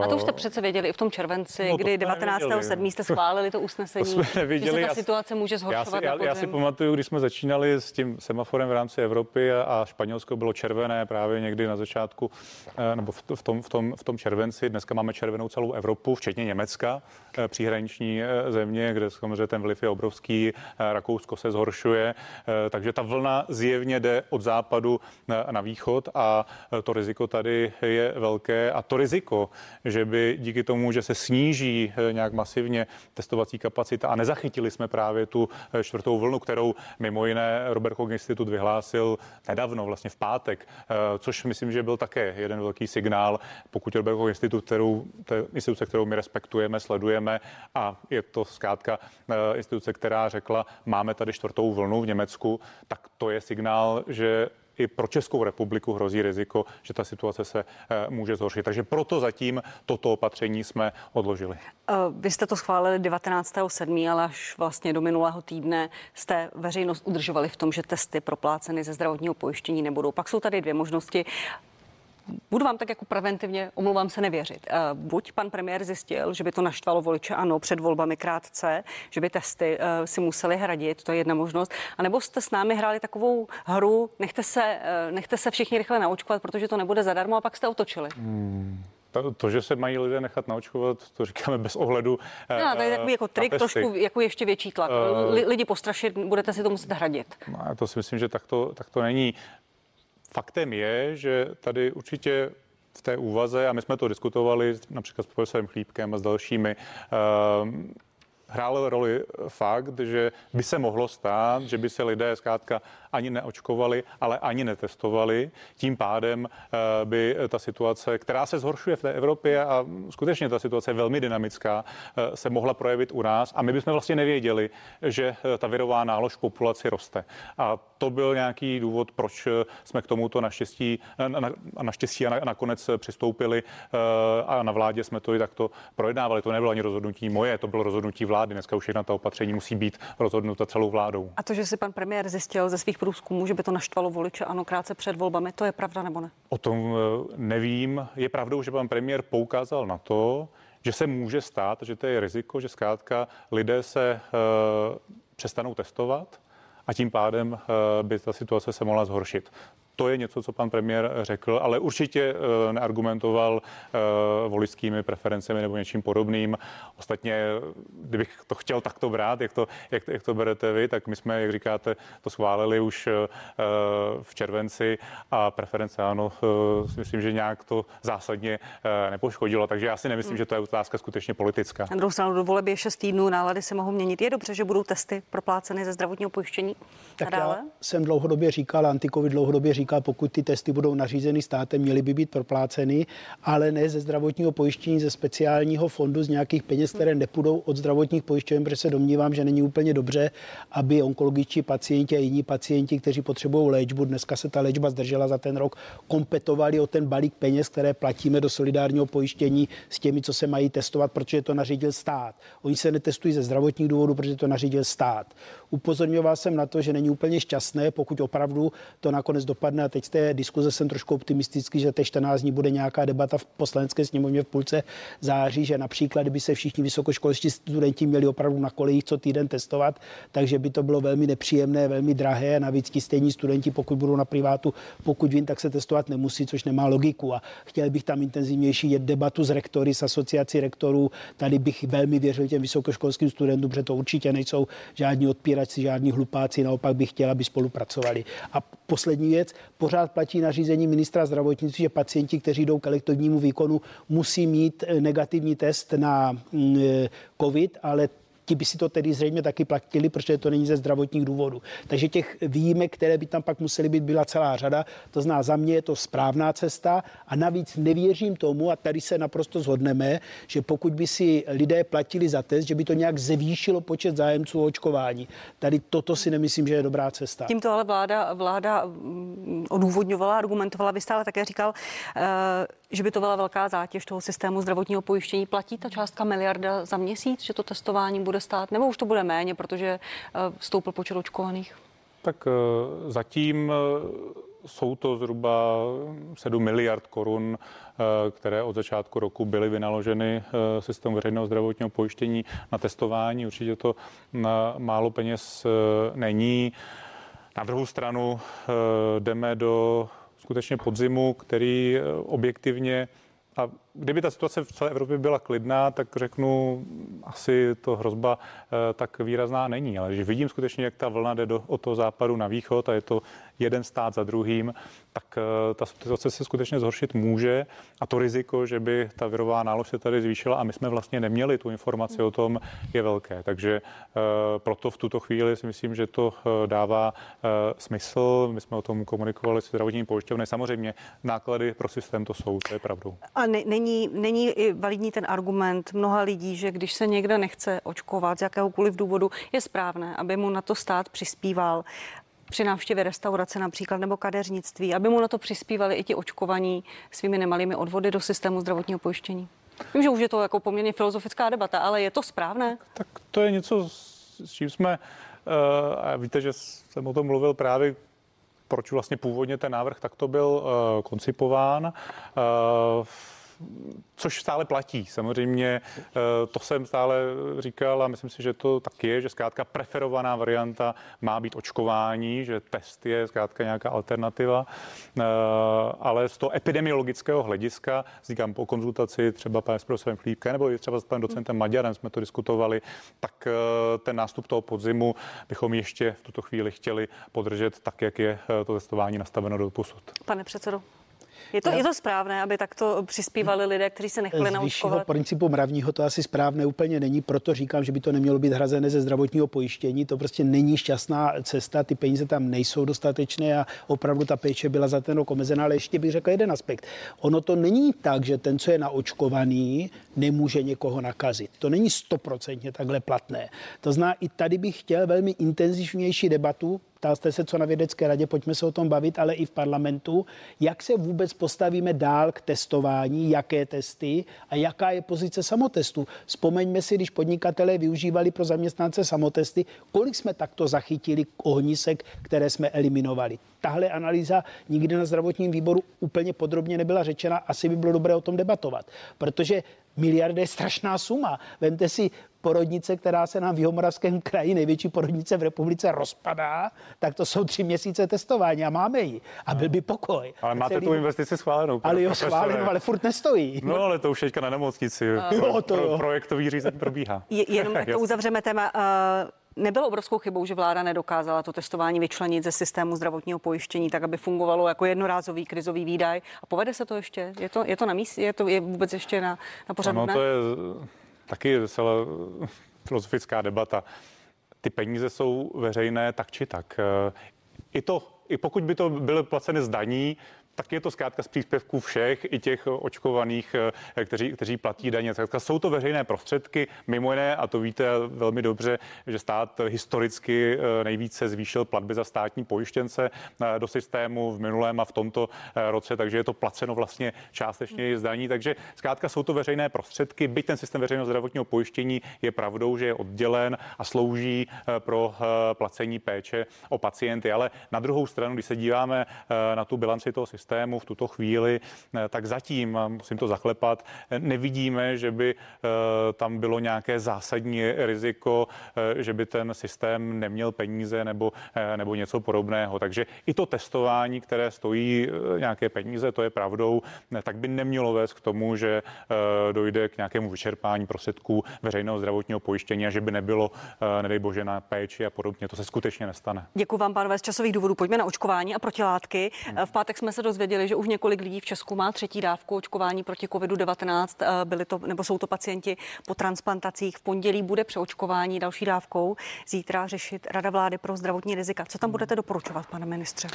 A to už jste přece věděli i v tom červenci, kdy 19.7. jste schválili to usnesení, to jsme neviděli, že se ta situace může zhoršovat. Já si pamatuju, když jsme začínali s tím semaforem v rámci Evropy a Španělsko bylo červené právě někdy na začátku, nebo v tom červenci. Dneska máme červenou celou Evropu, včetně Německa, příhraniční země, kde samozřejmě ten vliv je obrovský, Rakousko se zhoršuje, takže ta vlna zjevně jde od západu na východ a to riziko tady je velké a to riziko, že by díky tomu, že se sníží nějak masivně testovací kapacita a nezachytili jsme právě tu 4. vlnu, kterou mimo jiné Robert Koch institut vyhlásil nedávno, vlastně v pátek, což myslím, že byl také jeden velký signál, pokud Robert Koch institut, kterou my respektujeme, sledujeme a je to zkrátka instituce, která řekla, máme tady 4. vlnu v Německu, tak to je signál, že i pro Českou republiku hrozí riziko, že ta situace se může zhoršit. Takže proto zatím toto opatření jsme odložili. Vy jste to schválili 19.7., ale až vlastně do minulého týdne jste veřejnost udržovali v tom, že testy propláceny ze zdravotního pojištění nebudou. Pak jsou tady dvě možnosti. Budu vám tak jako preventivně, omlouvám se, nevěřit. Buď pan premiér zjistil, že by to naštvalo voliče ANO před volbami krátce, že by testy si museli hradit, to je jedna možnost. A nebo jste s námi hráli takovou hru, nechte se všichni rychle naočkovat, protože to nebude zadarmo a pak jste otočili. To, že se mají lidé nechat naočkovat, to říkáme bez ohledu. No, to je takový jako trik, trošku jako ještě větší tlak. Lidi postrašit, budete si to muset hradit. No, to si myslím, že tak to není. Faktem je, že tady určitě v té úvaze, a my jsme to diskutovali například s profesorem Chlípkem a s dalšími, hrál roli fakt, že by se mohlo stát, že by se lidé zkrátka ani neočkovali, ale ani netestovali. Tím pádem by ta situace, která se zhoršuje v té Evropě a skutečně ta situace je velmi dynamická, se mohla projevit u nás a my bychom vlastně nevěděli, že ta virová nálož v populaci roste. A to byl nějaký důvod, proč jsme k tomuto naštěstí a nakonec přistoupili a na vládě jsme to i takto projednávali. To nebylo ani rozhodnutí moje, to bylo rozhodnutí vlády. Dneska už všechna ta opatření musí být rozhodnuta celou vládou. A to, že si pan premiér zjistil ze svých průzkumů, že by to naštvalo voliče ANO krátce před volbami, to je pravda nebo ne? O tom nevím. Je pravdou, že pan premiér poukázal na to, že se může stát, že to je riziko, že zkrátka lidé se přestanou testovat a tím pádem by ta situace se mohla zhoršit. To je něco, co pan premiér řekl, ale určitě neargumentoval voličskými preferencemi nebo něčím podobným. Ostatně, kdybych to chtěl takto brát, jak to berete vy, tak my jsme, jak říkáte, to schválili už v červenci a preference ano, myslím, že nějak to zásadně nepoškodilo. Takže já si nemyslím, že to je otázka skutečně politická. Na druhou stranu do voleb je 6 týdnů, nálady se mohou měnit. Je dobře, že budou testy propláceny ze zdravotního pojištění? Tak já jsem dlouhodobě říkal, AntiCovid dlouhodobě říkal, pokud ty testy budou nařízeny státem, měly by být propláceny, ale ne ze zdravotního pojištění, ze speciálního fondu, z nějakých peněz, které nepůjdou od zdravotních pojišťoven, protože se domnívám, že není úplně dobře, aby onkologičtí pacienti a jiní pacienti, kteří potřebují léčbu, dneska se ta léčba zdržela za ten rok, kompetovali o ten balík peněz, které platíme do solidárního pojištění s těmi, co se mají testovat, protože to nařídil stát. Oni se netestují ze zdravotních důvodů, protože to nařídil stát. Upozorňoval jsem na to, že není úplně šťastné, pokud opravdu to nakonec dopadne. A teď z té diskuze jsem trošku optimistický, že teď 14 dní bude nějaká debata v Poslanecké sněmovně v půlce září, že například, kdyby se všichni vysokoškolští studenti měli opravdu na kolejích co týden testovat, takže by to bylo velmi nepříjemné, velmi drahé. Navíc ti stejní studenti, pokud budou na privátu, pokud vím, tak se testovat nemusí, což nemá logiku. A chtěl bych tam intenzivnější debatu s rektory, s asociací rektorů. Tady bych velmi věřil těm vysokoškolským studentům, protože to určitě nejsou žádní odpírači, žádní hlupáci, naopak bych chtěl, aby spolupracovali. A poslední věc, pořád platí nařízení ministra zdravotnictví, že pacienti, kteří jdou k elektivnímu výkonu, musí mít negativní test na COVID, ale ti by si to tedy zřejmě taky platili, protože to není ze zdravotních důvodů. Takže těch výjimek, které by tam pak musely být, byla celá řada. To znamená, za mě je to správná cesta a navíc nevěřím tomu, a tady se naprosto shodneme, že pokud by si lidé platili za test, že by to nějak zvýšilo počet zájemců o očkování. Tady toto si nemyslím, že je dobrá cesta. Tímto ale vláda odůvodňovala, argumentovala, vy stále také říkal, že by to byla velká zátěž toho systému zdravotního pojištění. Platí ta částka miliarda za měsíc, že to testování bude stát, nebo už to bude méně, protože stoupl počet očkovaných? Tak zatím jsou to zhruba 7 miliard korun, které od začátku roku byly vynaloženy systému veřejného zdravotního pojištění na testování. Určitě to na málo peněz není. Na druhou stranu jdeme do skutečně podzimu, který objektivně, a kdyby ta situace v celé Evropě byla klidná, tak řeknu, asi to hrozba tak výrazná není. Ale když vidím skutečně, jak ta vlna jde od toho západu na východ a je to jeden stát za druhým, tak ta situace se skutečně zhoršit může a to riziko, že by ta virová nálož se tady zvýšila a my jsme vlastně neměli tu informaci o tom, je velké. Takže proto v tuto chvíli si myslím, že to dává smysl. My jsme o tom komunikovali se zdravotními pojišťovnami. Samozřejmě náklady pro systém to jsou, to je pravdou. A není i validní ten argument mnoha lidí, že když se někde nechce očkovat z jakéhokoliv důvodu, je správné, aby mu na to stát přispíval. Při návštěvě restaurace například nebo kadeřnictví, aby mu na to přispívali i ti očkovaní svými nemalými odvody do systému zdravotního pojištění. Vím, že už je to jako poměrně filozofická debata, ale je to správné? Tak to je něco, s čím jsme, a víte, že jsem o tom mluvil právě, proč vlastně původně ten návrh takto byl koncipován. Což stále platí. Samozřejmě to jsem stále říkal a myslím si, že to tak je, že zkrátka preferovaná varianta má být očkování, že test je zkrátka nějaká alternativa, ale z toho epidemiologického hlediska, říkám po konzultaci třeba panem s profesorem Klípkem nebo třeba s panem docentem Maďarem jsme to diskutovali, tak ten nástup toho podzimu bychom ještě v tuto chvíli chtěli podržet tak, jak je to testování nastaveno doposud. Pane předsedo. Je to správné, aby takto přispívali lidé, kteří se nechali naočkovat? Z principu mravního to asi správné úplně není, proto říkám, že by to nemělo být hrazené ze zdravotního pojištění, to prostě není šťastná cesta, ty peníze tam nejsou dostatečné a opravdu ta péče byla za ten rok omezená, ale ještě bych řekl jeden aspekt. Ono to není tak, že ten, co je naočkovaný, nemůže někoho nakazit. To není 100% takhle platné. To znamená, i tady bych chtěl velmi intenzivnější debatu. Ptal jste se, co na vědecké radě, pojďme se o tom bavit, ale i v parlamentu, jak se vůbec postavíme dál k testování, jaké testy a jaká je pozice samotestu. Vzpomeňme si, když podnikatelé využívali pro zaměstnance samotesty, kolik jsme takto zachytili ohnisek, které jsme eliminovali. Tahle analýza nikdy na zdravotním výboru úplně podrobně nebyla řečena, asi by bylo dobré o tom debatovat, protože Miliarda je strašná suma. Vemte si porodnice, která se nám v Jihomoravském kraji, největší porodnice v republice, rozpadá, tak to jsou 3 měsíce testování a máme ji. A byl by pokoj. Ale máte tu investici schválenou. Ale jo, schválenou, ale furt nestojí. No, ale to už teďka na nemocnici. Projektový řízení probíhá. Jenom tak to uzavřeme téma. Nebylo obrovskou chybou, že vláda nedokázala to testování vyčlenit ze systému zdravotního pojištění tak, aby fungovalo jako jednorázový krizový výdaj? A povede se to ještě? Je to na místě? Je vůbec ještě na pořadu dne? Ano, to je taky celá filozofická debata. Ty peníze jsou veřejné tak či tak. I pokud by to byly placeny z daní, tak je to zkrátka z příspěvků všech, i těch očkovaných, kteří platí daně. Zkrátka jsou to veřejné prostředky, mimo jiné, a to víte velmi dobře, že stát historicky nejvíce zvýšil platby za státní pojištěnce do systému v minulém a v tomto roce, takže je to placeno vlastně částečně i z daní. Takže zkrátka jsou to veřejné prostředky, byť ten systém veřejného zdravotního pojištění je pravdou, že je oddělen a slouží pro placení péče o pacienty. Ale na druhou stranu, když se díváme na tu bilanci toho systému v tuto chvíli, tak zatím, a musím to zaklepat, nevidíme, že by tam bylo nějaké zásadní riziko, že by ten systém neměl peníze nebo něco podobného. Takže i to testování, které stojí nějaké peníze, to je pravdou, tak by nemělo vést k tomu, že dojde k nějakému vyčerpání prostředků veřejného zdravotního pojištění a že by nebylo, nedej bože, na péči a podobně. To se skutečně nestane. Děkuji vám, pánové, z časových důvodů. Pojďme na očkování a protilátky. V pátek jsme se dozvěděli, že už několik lidí v Česku má 3. dávku očkování proti COVID-19. Jsou to pacienti po transplantacích. V pondělí bude přeočkování další dávkou. Zítra řešit Rada vlády pro zdravotní rizika. Co tam budete doporučovat, pane ministře?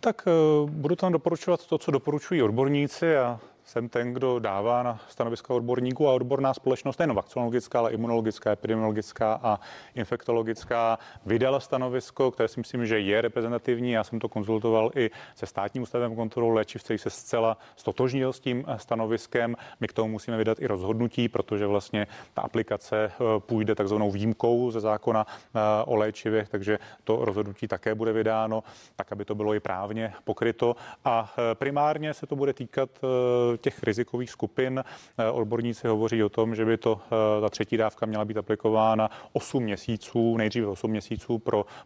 Tak budu tam doporučovat to, co doporučují odborníci, a jsem ten, kdo dává na stanoviska odborníků, a odborná společnost, nejen vakcinologická, ale imunologická, epidemiologická a infektologická, vydala stanovisko, které si myslím, že je reprezentativní. Já jsem to konzultoval i se Státním ústavem kontrolu léčiv, který se zcela stotožnil s tím stanoviskem. My k tomu musíme vydat i rozhodnutí, protože vlastně ta aplikace půjde takzvanou výjimkou ze zákona o léčivech, takže to rozhodnutí také bude vydáno, tak aby to bylo i právně pokryto. A primárně se to bude týkat těch rizikových skupin. Odborníci hovoří o tom, že by ta 3. dávka měla být aplikována 8 měsíců, nejdříve 8 měsíců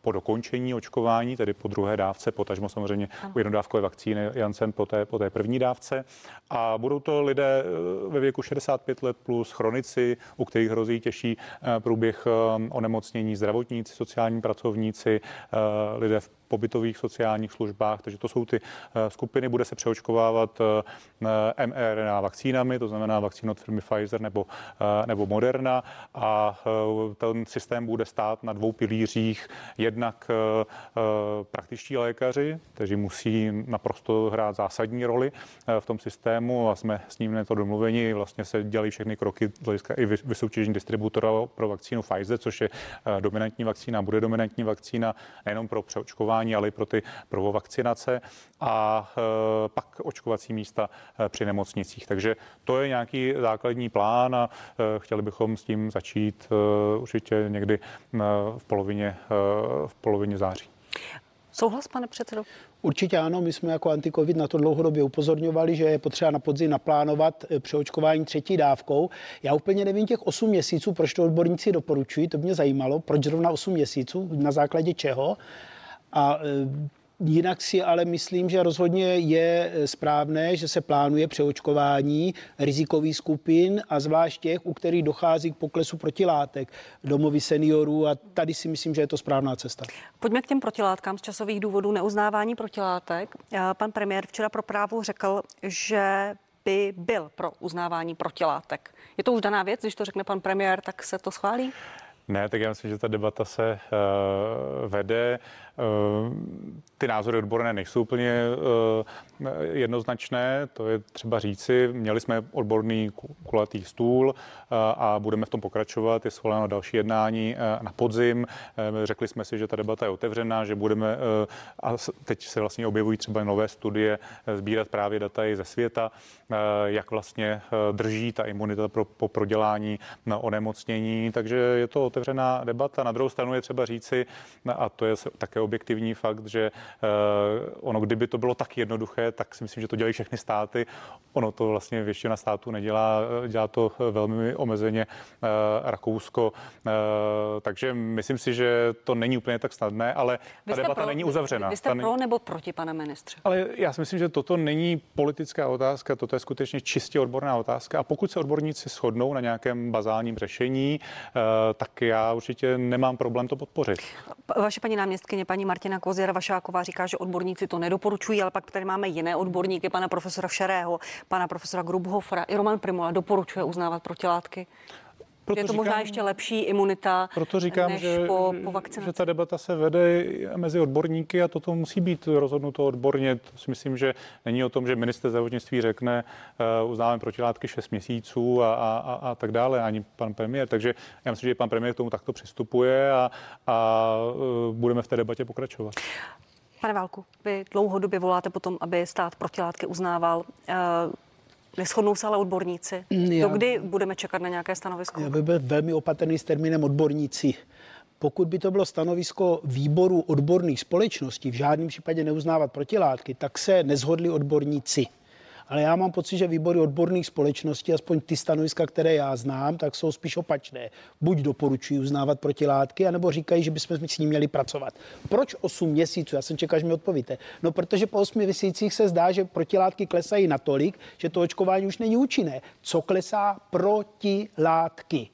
po dokončení očkování, tedy po druhé dávce, potažmo samozřejmě u jednodávkové vakcíny Janssen po té první dávce. A budou to lidé ve věku 65 let plus, chronici, u kterých hrozí těžší průběh onemocnění, zdravotníci, sociální pracovníci, lidé v pobytových sociálních službách, takže to jsou ty skupiny. Bude se přeočkovávat mRNA vakcínami, to znamená vakcín od firmy Pfizer nebo Moderna, a ten systém bude stát na 2 pilířích. Jednak praktičtí lékaři, kteří musí naprosto hrát zásadní roli v tom systému, a jsme s ním to domluveni, vlastně se dělají všechny kroky z hlediska i vysoutěžení distributora pro vakcínu Pfizer, což je dominantní vakcína, bude dominantní vakcína nejenom pro přeočkování, ale i pro ty prvovakcinace, a pak očkovací místa při nemocnicích. Takže to je nějaký základní plán a chtěli bychom s tím začít určitě někdy v polovině září. Souhlas, pane předsedo? Určitě ano, my jsme jako anti-covid na to dlouhodobě upozorňovali, že je potřeba na podzim naplánovat přeočkování 3. dávkou. Já úplně nevím těch 8 měsíců, proč to odborníci doporučují, to mě zajímalo, proč zrovna 8 měsíců, na základě čeho. A jinak si ale myslím, že rozhodně je správné, že se plánuje přeočkování rizikových skupin, a zvlášť těch, u kterých dochází k poklesu protilátek, domovy seniorů, a tady si myslím, že je to správná cesta. Pojďme k těm protilátkám z časových důvodů, neuznávání protilátek. Pan premiér včera pro Právu řekl, že by byl pro uznávání protilátek. Je to už daná věc, když to řekne pan premiér, tak se to schválí? Ne, tak já myslím, že ta debata se vede. Ty názory odborné nejsou úplně jednoznačné, to je třeba říci. Měli jsme odborný kulatý stůl a budeme v tom pokračovat. Je svoláno další jednání na podzim. Řekli jsme si, že ta debata je otevřená, že budeme, a teď se vlastně objevují třeba nové studie, sbírat právě data i ze světa, jak vlastně drží ta imunita po prodělání na onemocnění. Takže je to otevřená debata. Na druhou stranu je třeba říci, a to je také objektivní fakt, že ono, kdyby to bylo tak jednoduché, tak si myslím, že to dělají všechny státy. Ono to vlastně většina států nedělá, dělá to velmi omezeně Rakousko. Takže myslím si, že to není úplně tak snadné, ale ta debata není uzavřená. Vy jste pro nebo proti, pane ministře? Ale já si myslím, že toto není politická otázka, toto je skutečně čistě odborná otázka. A pokud se odborníci shodnou na nějakém bazálním řešení, tak já určitě nemám problém to podpořit. Vaše paní náměstkyně, paní Martina Koziara Vašáková, říká, že odborníci to nedoporučují, ale pak tady máme jiné odborníky, pana profesora Všerého, pana profesora Grubhofera, i Roman Primula doporučuje uznávat protilátky. Proto je to možná ještě lepší imunita, proto říkám, než že, po vakcinaci. Že ta debata se vede mezi odborníky a toto musí být rozhodnuto odborně. To si myslím, že není o tom, že minister zdravotnictví řekne, uznáme protilátky 6 měsíců a tak dále, ani pan premiér. Takže já myslím, že pan premiér k tomu takto přistupuje a budeme v té debatě pokračovat. Pane Válku, vy dlouhodobě voláte potom, aby stát protilátky uznával. Neshodnou se ale odborníci. Dokdy budeme čekat na nějaké stanovisko? Já bych byl velmi opatrný s termínem odborníci. Pokud by to bylo stanovisko výboru odborných společností, v žádném případě neuznávat protilátky, tak se nezhodli odborníci. Ale já mám pocit, že výbory odborných společností, aspoň ty stanoviska, které já znám, tak jsou spíš opačné. Buď doporučují uznávat protilátky, anebo říkají, že bychom s ním měli pracovat. Proč 8 měsíců? Já jsem čekal, že mi odpovíte. No, protože po 8 měsících se zdá, že protilátky klesají natolik, že to očkování už není účinné. Co klesá? Protilátky.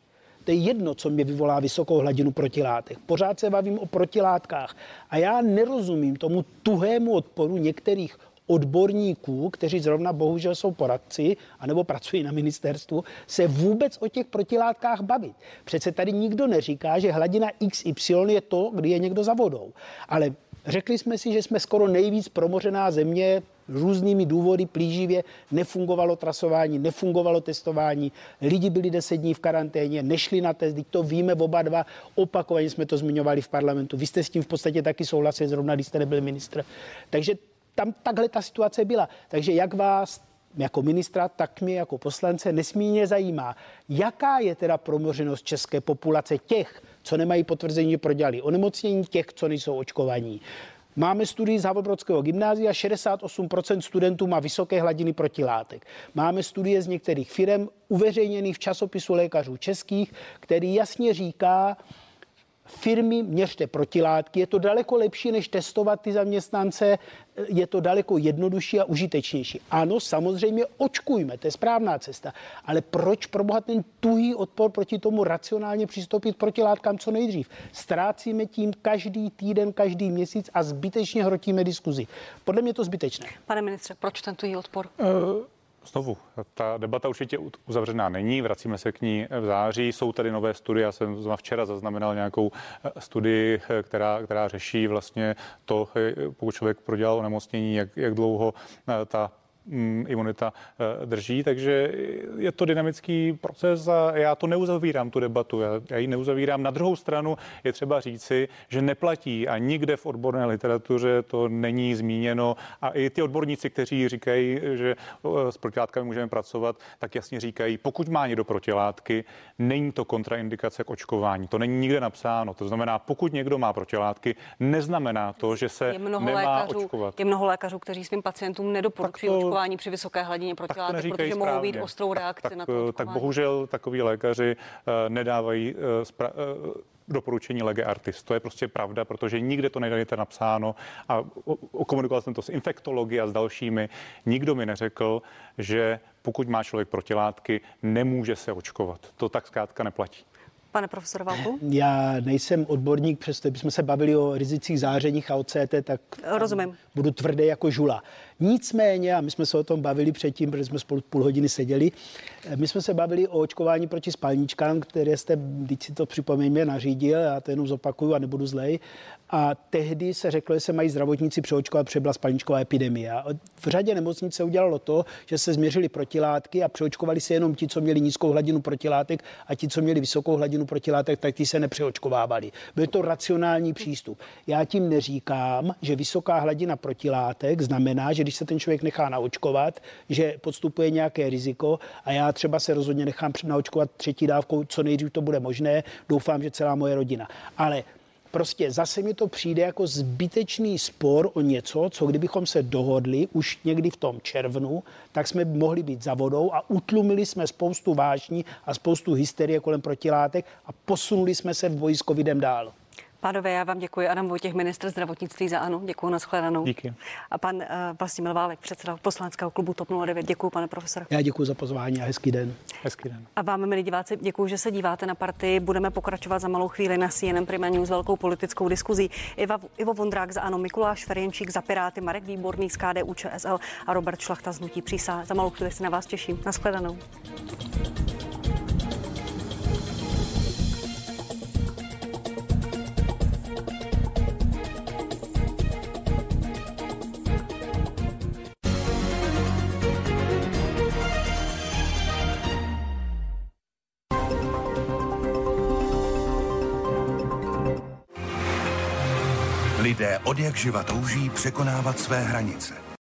To je jedno, co mě vyvolá vysokou hladinu protilátek. Pořád se bavím o protilátkách. A já nerozumím tomu tuhému odporu některých odborníků, kteří zrovna bohužel jsou poradci, anebo pracují na ministerstvu, se vůbec o těch protilátkách bavit. Přece tady nikdo neříká, že hladina XY je to, kdy je někdo za vodou. Ale řekli jsme si, že jsme skoro nejvíc promořená země, různými důvody plíživě nefungovalo trasování, nefungovalo testování, lidi byli 10 dní v karanténě, nešli na test, to víme oba dva, opakovaně jsme to zmiňovali v parlamentu. Vy jste s tím v podstatě taky souhlasili, zrovna když jste nebyl ministr. Takže tam takhle ta situace byla. Takže jak vás jako ministra, tak mě jako poslance nesmírně zajímá, jaká je teda promořenost české populace těch, co nemají potvrzení, že prodělali onemocnění, těch, co nejsou očkovaní. Máme studii z Havlíčkobrodského gymnázia, 68% studentů má vysoké hladiny protilátek. Máme studie z některých firem uveřejněných v časopisu lékařů českých, který jasně říká, firmy měřte protilátky, je to daleko lepší, než testovat ty zaměstnance, je to daleko jednodušší a užitečnější. Ano, samozřejmě očkujme, to je správná cesta, ale proč proboha ten tuhý odpor proti tomu racionálně přistoupit protilátkám co nejdřív? Ztrácíme tím každý týden, každý měsíc a zbytečně hrotíme diskuzi. Podle mě je to zbytečné. Pane ministře, proč ten tuhý odpor? Znovu, ta debata určitě uzavřená není, vracíme se k ní v září, jsou tady nové studie, já jsem včera zaznamenal nějakou studii, která řeší vlastně to, pokud člověk prodělal onemocnění, jak dlouho ta imunita drží, takže je to dynamický proces a já to neuzavírám, tu debatu, já ji neuzavírám. Na druhou stranu je třeba říci, že neplatí a nikde v odborné literatuře to není zmíněno a i ty odborníci, kteří říkají, že s protilátkami můžeme pracovat, tak jasně říkají, pokud má někdo protilátky, není to kontraindikace k očkování, to není nikde napsáno, to znamená, pokud někdo má protilátky, neznamená to, že se nemá očkovat. Je mnoho lékařů, kteří svým pacientům nedoporučují při vysoké hladině protilátek, protože mohou být ostrou reakci na to. Tak bohužel takoví lékaři nedávají doporučení lege artis. To je prostě pravda, protože nikde to nedáte napsáno a komunikoval jsem to s infektology a s dalšími. Nikdo mi neřekl, že pokud má člověk protilátky, nemůže se očkovat. To tak zkrátka neplatí. Pane profesor Válku? Já nejsem odborník, přesto bychom se bavili o rizicích zářeních a o CT, tak rozumím. Budu tvrdý jako žula. Nicméně, a my jsme se o tom bavili předtím, protože jsme spolu půl hodiny seděli, my jsme se bavili o očkování proti spalničkám, které jste, když si to připomeňme, nařídil, já to jenom zopakuju a nebudu zlej. A tehdy se řeklo, že se mají zdravotníci přeočkovat, protože byla spalničková epidemie. A v řadě nemocnic se udělalo to, že se změřili protilátky a přeočkovali se jenom ti, co měli nízkou hladinu protilátek a ti, co měli vysokou hladinu protilátek, tak ti se nepřeočkovávali. Byl to racionální přístup. Já tím neříkám, že vysoká hladina protilátek znamená, že když se ten člověk nechá naočkovat, že podstupuje nějaké riziko a já třeba se rozhodně nechám naočkovat třetí dávkou, co nejdřív to bude možné, doufám, že celá moje rodina. Ale prostě zase mi to přijde jako zbytečný spor o něco, co kdybychom se dohodli už někdy v tom červnu, tak jsme mohli být za vodou a utlumili jsme spoustu vášní a spoustu hysterie kolem protilátek a posunuli jsme se v boji s covidem dál. Pánové, já vám děkuji. Adam Vojtěch, ministr zdravotnictví za ANO. Děkuji, nashledanou. Díky. A pan Vlastimil Válek, předseda poslaneckého klubu TOP 09. Děkuji, pane profesore. Já děkuji za pozvání a hezký den. Hezký den. A vám, milí diváci, děkuji, že se díváte na Partii. Budeme pokračovat za malou chvíli na CNN Prima News s velkou politickou diskuzí. Ivo Vondrák za ANO, Mikuláš Ferjenčík za Piráty, Marek Výborný z KDU-ČSL a Robert Schlachta z hnutí Přísaha. Za malou chvíli se na vás těším. Nashledanou. Lidé odjakživa touží překonávat své hranice.